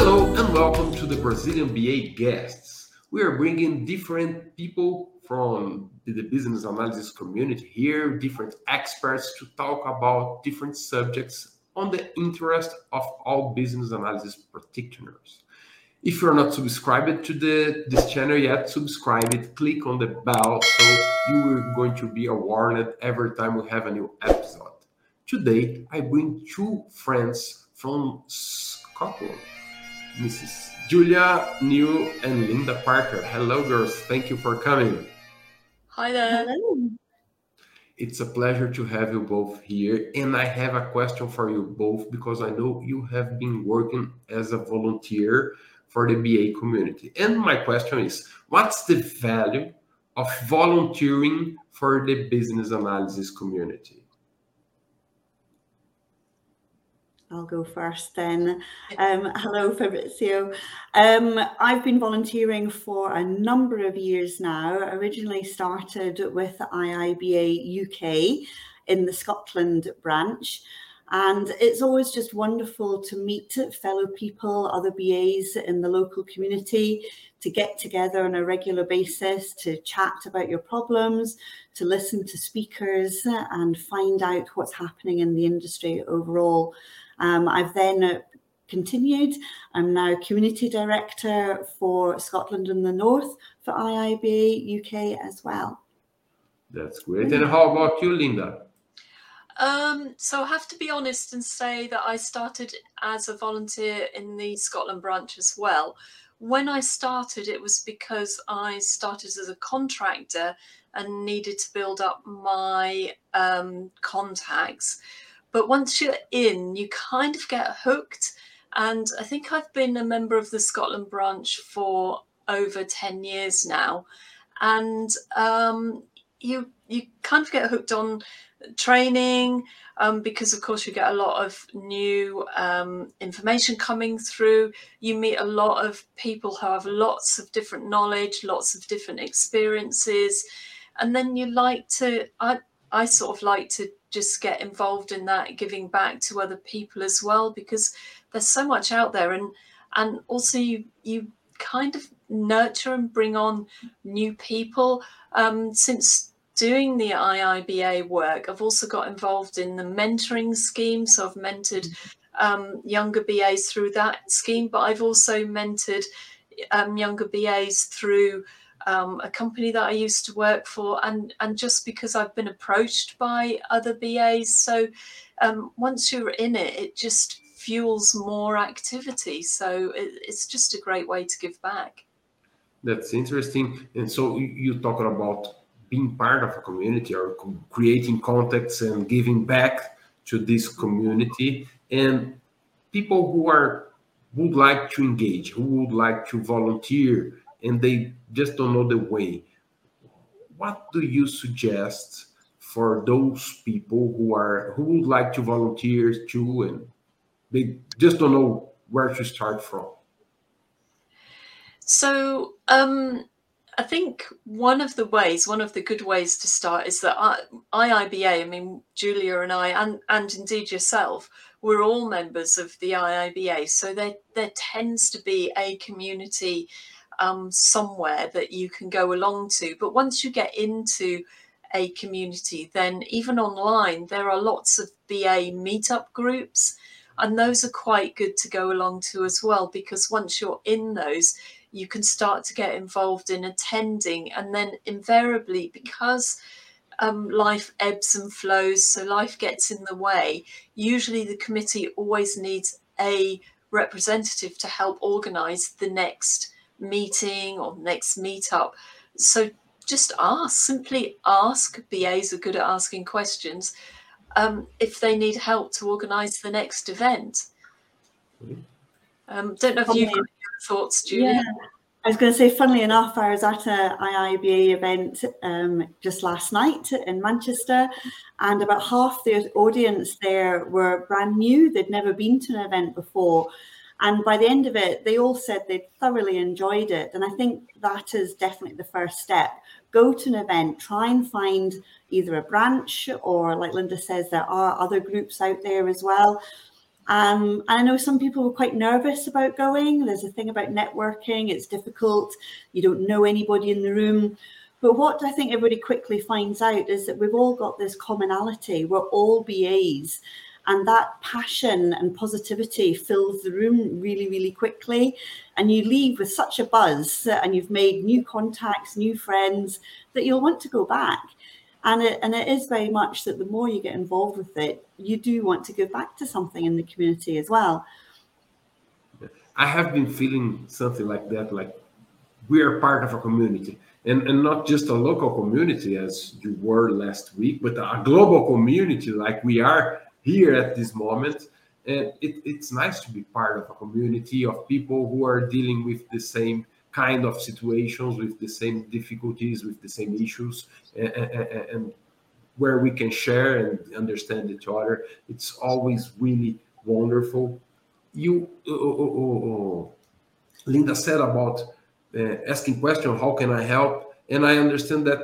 Hello and welcome to the Brazilian BA Guests. We are bringing different people from the business analysis community here, different experts to talk about different subjects on the interest of all business analysis practitioners. If you're not subscribed to this channel yet, subscribe it, click on the bell so you are going to be warned every time we have a new episode. Today, I bring two friends from Scotland, Mrs. Julia Newell and Linda Parker. Hello, girls. Thank you for coming. Hi there. Hello. It's a pleasure to have you both here. And I have a question for you both, because I know you have been working as a volunteer for the BA community. And my question is, what's the value of volunteering for the business analysis community? I'll go first then. Hello, Fabrício. I've been volunteering for a number of years now. Originally started with IIBA UK in the Scotland branch. And it's always just wonderful to meet fellow people, other BAs in the local community, to get together on a regular basis, to chat about your problems, to listen to speakers and find out what's happening in the industry overall. I've then continued. I'm now Community Director for Scotland and the North for IIBA UK as well. That's great. And how about you, Linda? So I have to be honest and say that I started as a volunteer in the Scotland branch as well. When I started, it was because I started as a contractor and needed to build up my contacts. But once you're in, you kind of get hooked. And I think I've been a member of the Scotland branch for over 10 years now. And you kind of get hooked on training because of course you get a lot of new information coming through. You meet a lot of people who have lots of different knowledge, lots of different experiences, and then you like to I sort of like to just get involved in that, giving back to other people as well, because there's so much out there, and also you kind of nurture and bring on new people. Since doing the IIBA work, I've also got involved in the mentoring scheme. So I've mentored younger BAs through that scheme, but I've also mentored younger BAs through a company that I used to work for, and just because I've been approached by other BAs. So once you're in it, it just fuels more activity. So it's just a great way to give back. That's interesting. And so you're talking about being part of a community or creating contacts and giving back to this community, and people who would like to engage, who would like to volunteer, and they just don't know the way. What do you suggest for those people who would like to volunteer too, and they just don't know where to start from? So, I think one of the good ways to start is that IIBA, I mean, Julia and I, and indeed yourself, we're all members of the IIBA. So there tends to be a community somewhere that you can go along to. But once you get into a community, then even online, there are lots of BA meetup groups. And those are quite good to go along to as well, because once you're in those, you can start to get involved in attending, and then invariably, because life ebbs and flows, so life gets in the way, usually the committee always needs a representative to help organise the next meeting or next meetup. So just simply ask, BAs are good at asking questions, if they need help to organise the next event. Don't know if you've got thoughts, Julia? Yeah. I was going to say, funnily enough, I was at an IIBA event just last night in Manchester, and about half the audience there were brand new. They'd never been to an event before. And by the end of it, they all said they'd thoroughly enjoyed it. And I think that is definitely the first step. Go to an event, try and find either a branch or, like Linda says, there are other groups out there as well. I know some people were quite nervous about going. There's a thing about networking. It's difficult. You don't know anybody in the room. But what I think everybody quickly finds out is that we've all got this commonality. We're all BAs. And that passion and positivity fills the room really, really quickly. And you leave with such a buzz, and you've made new contacts, new friends, that you'll want to go back. And it is very much that the more you get involved with it, you do want to give back to something in the community as well. I have been feeling something like that, like we are part of a community. And not just a local community, as you were last week, but a global community like we are here at this moment. And it's nice to be part of a community of people who are dealing with the same kind of situations, with the same difficulties, with the same issues, and where we can share and understand each other. It's always really wonderful. Linda said about asking questions, how can I help? And I understand that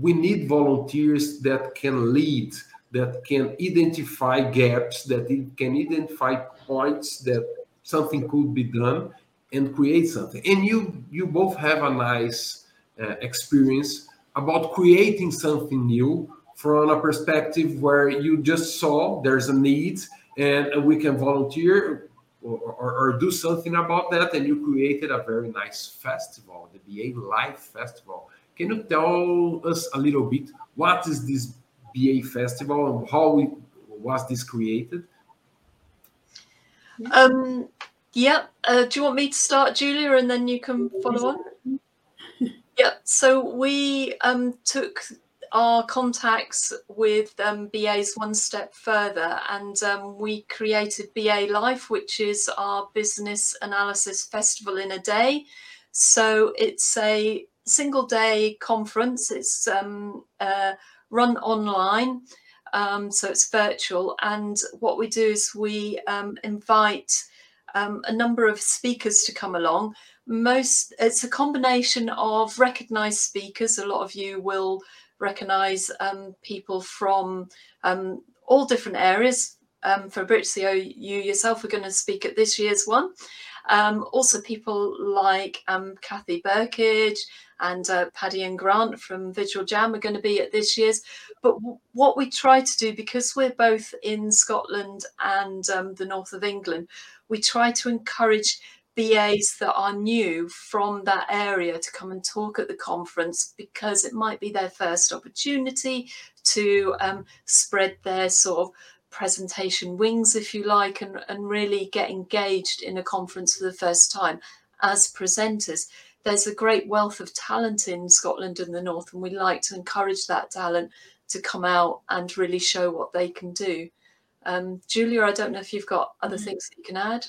we need volunteers that can lead, that can identify gaps, that can identify points that something could be done and create something. And you both have a nice experience about creating something new from a perspective where you just saw there's a need and we can volunteer or do something about that. And you created a very nice festival, the BA Life Festival. Can you tell us a little bit, what is this BA Festival and how was this created? Do you want me to start, Julia, and then you can follow on? Yeah, so we took our contacts with BAs one step further, and we created BA Life, which is our business analysis festival in a day. So it's a single day conference. It's run online, so it's virtual. And what we do is we invite a number of speakers to come along. It's a combination of recognised speakers. A lot of you will recognise people from all different areas. Fabrício, you yourself are going to speak at this year's one. Also people like Kathy Burkidge and Paddy and Grant from Visual Jam are going to be at this year's. But what we try to do, because we're both in Scotland and the north of England, we try to encourage BAs that are new from that area to come and talk at the conference, because it might be their first opportunity to spread their sort of presentation wings, if you like, and really get engaged in a conference for the first time as presenters. There's a great wealth of talent in Scotland and the north, and we like to encourage that talent to come out and really show what they can do. Julia, I don't know if you've got other things that you can add.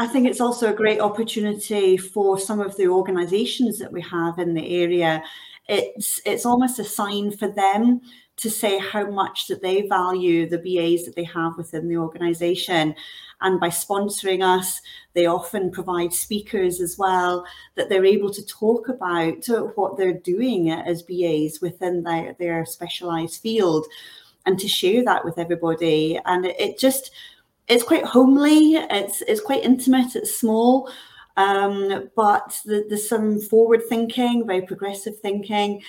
I think it's also a great opportunity for some of the organisations that we have in the area. It's almost a sign for them to say how much that they value the BAs that they have within the organisation. And by sponsoring us, they often provide speakers as well, that they're able to talk about what they're doing as BAs within their specialised field, and to share that with everybody. And it's quite homely, it's quite intimate, it's small, but there's some forward thinking, very progressive thinking.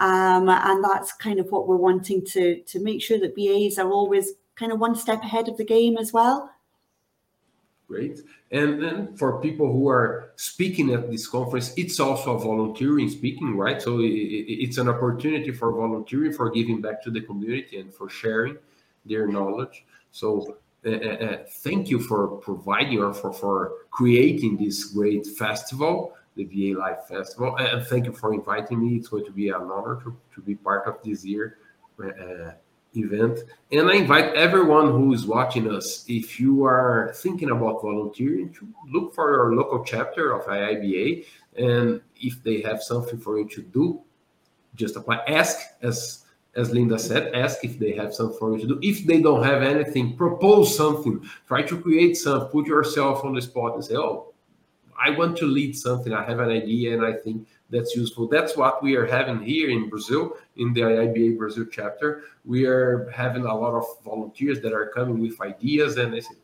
And that's kind of what we're wanting to make sure that BAs are always kind of one step ahead of the game as well. Great. And then for people who are speaking at this conference, it's also a volunteering speaking, right? So it's an opportunity for volunteering, for giving back to the community and for sharing their knowledge. So thank you for providing or for creating this great festival, the BA Life Festival, and thank you for inviting me. It's going to be an honor to be part of this year's event. And I invite everyone who is watching us, if you are thinking about volunteering, to look for your local chapter of IIBA, and if they have something for you to do, just apply. Ask, as Linda said, ask if they have something for you to do. If they don't have anything, propose something. Try to create some. Put yourself on the spot and say, oh, I want to lead something. I have an idea, and I think that's useful. That's what we are having here in Brazil, in the IIBA Brazil chapter. We are having a lot of volunteers that are coming with ideas, and they say,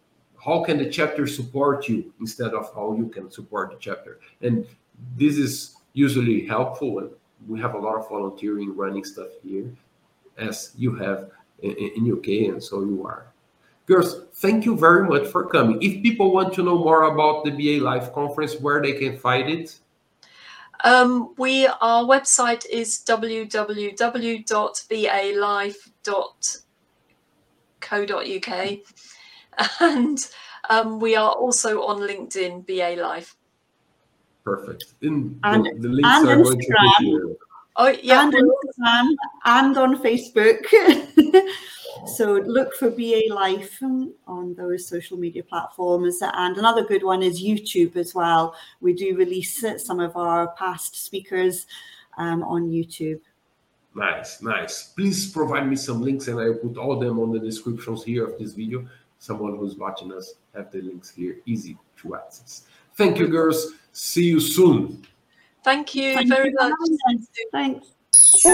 how can the chapter support you instead of how you can support the chapter? And this is usually helpful, and we have a lot of volunteering running stuff here, as you have in UK, and so you are. Girls, thank you very much for coming. If people want to know more about the BA Life Conference, where they can find it? Our website is www.balife.co.uk, and we are also on LinkedIn, BA Life. Perfect. The links and are going to be here. Oh, yeah. And Instagram and on Facebook. So look for BA Life on those social media platforms. And another good one is YouTube as well. We do release some of our past speakers on YouTube. Nice, nice. Please provide me some links, and I put all them on the descriptions here of this video. Someone who's watching us have the links here, easy to access. Thank you, girls. See you soon. Thank you very much. Thanks.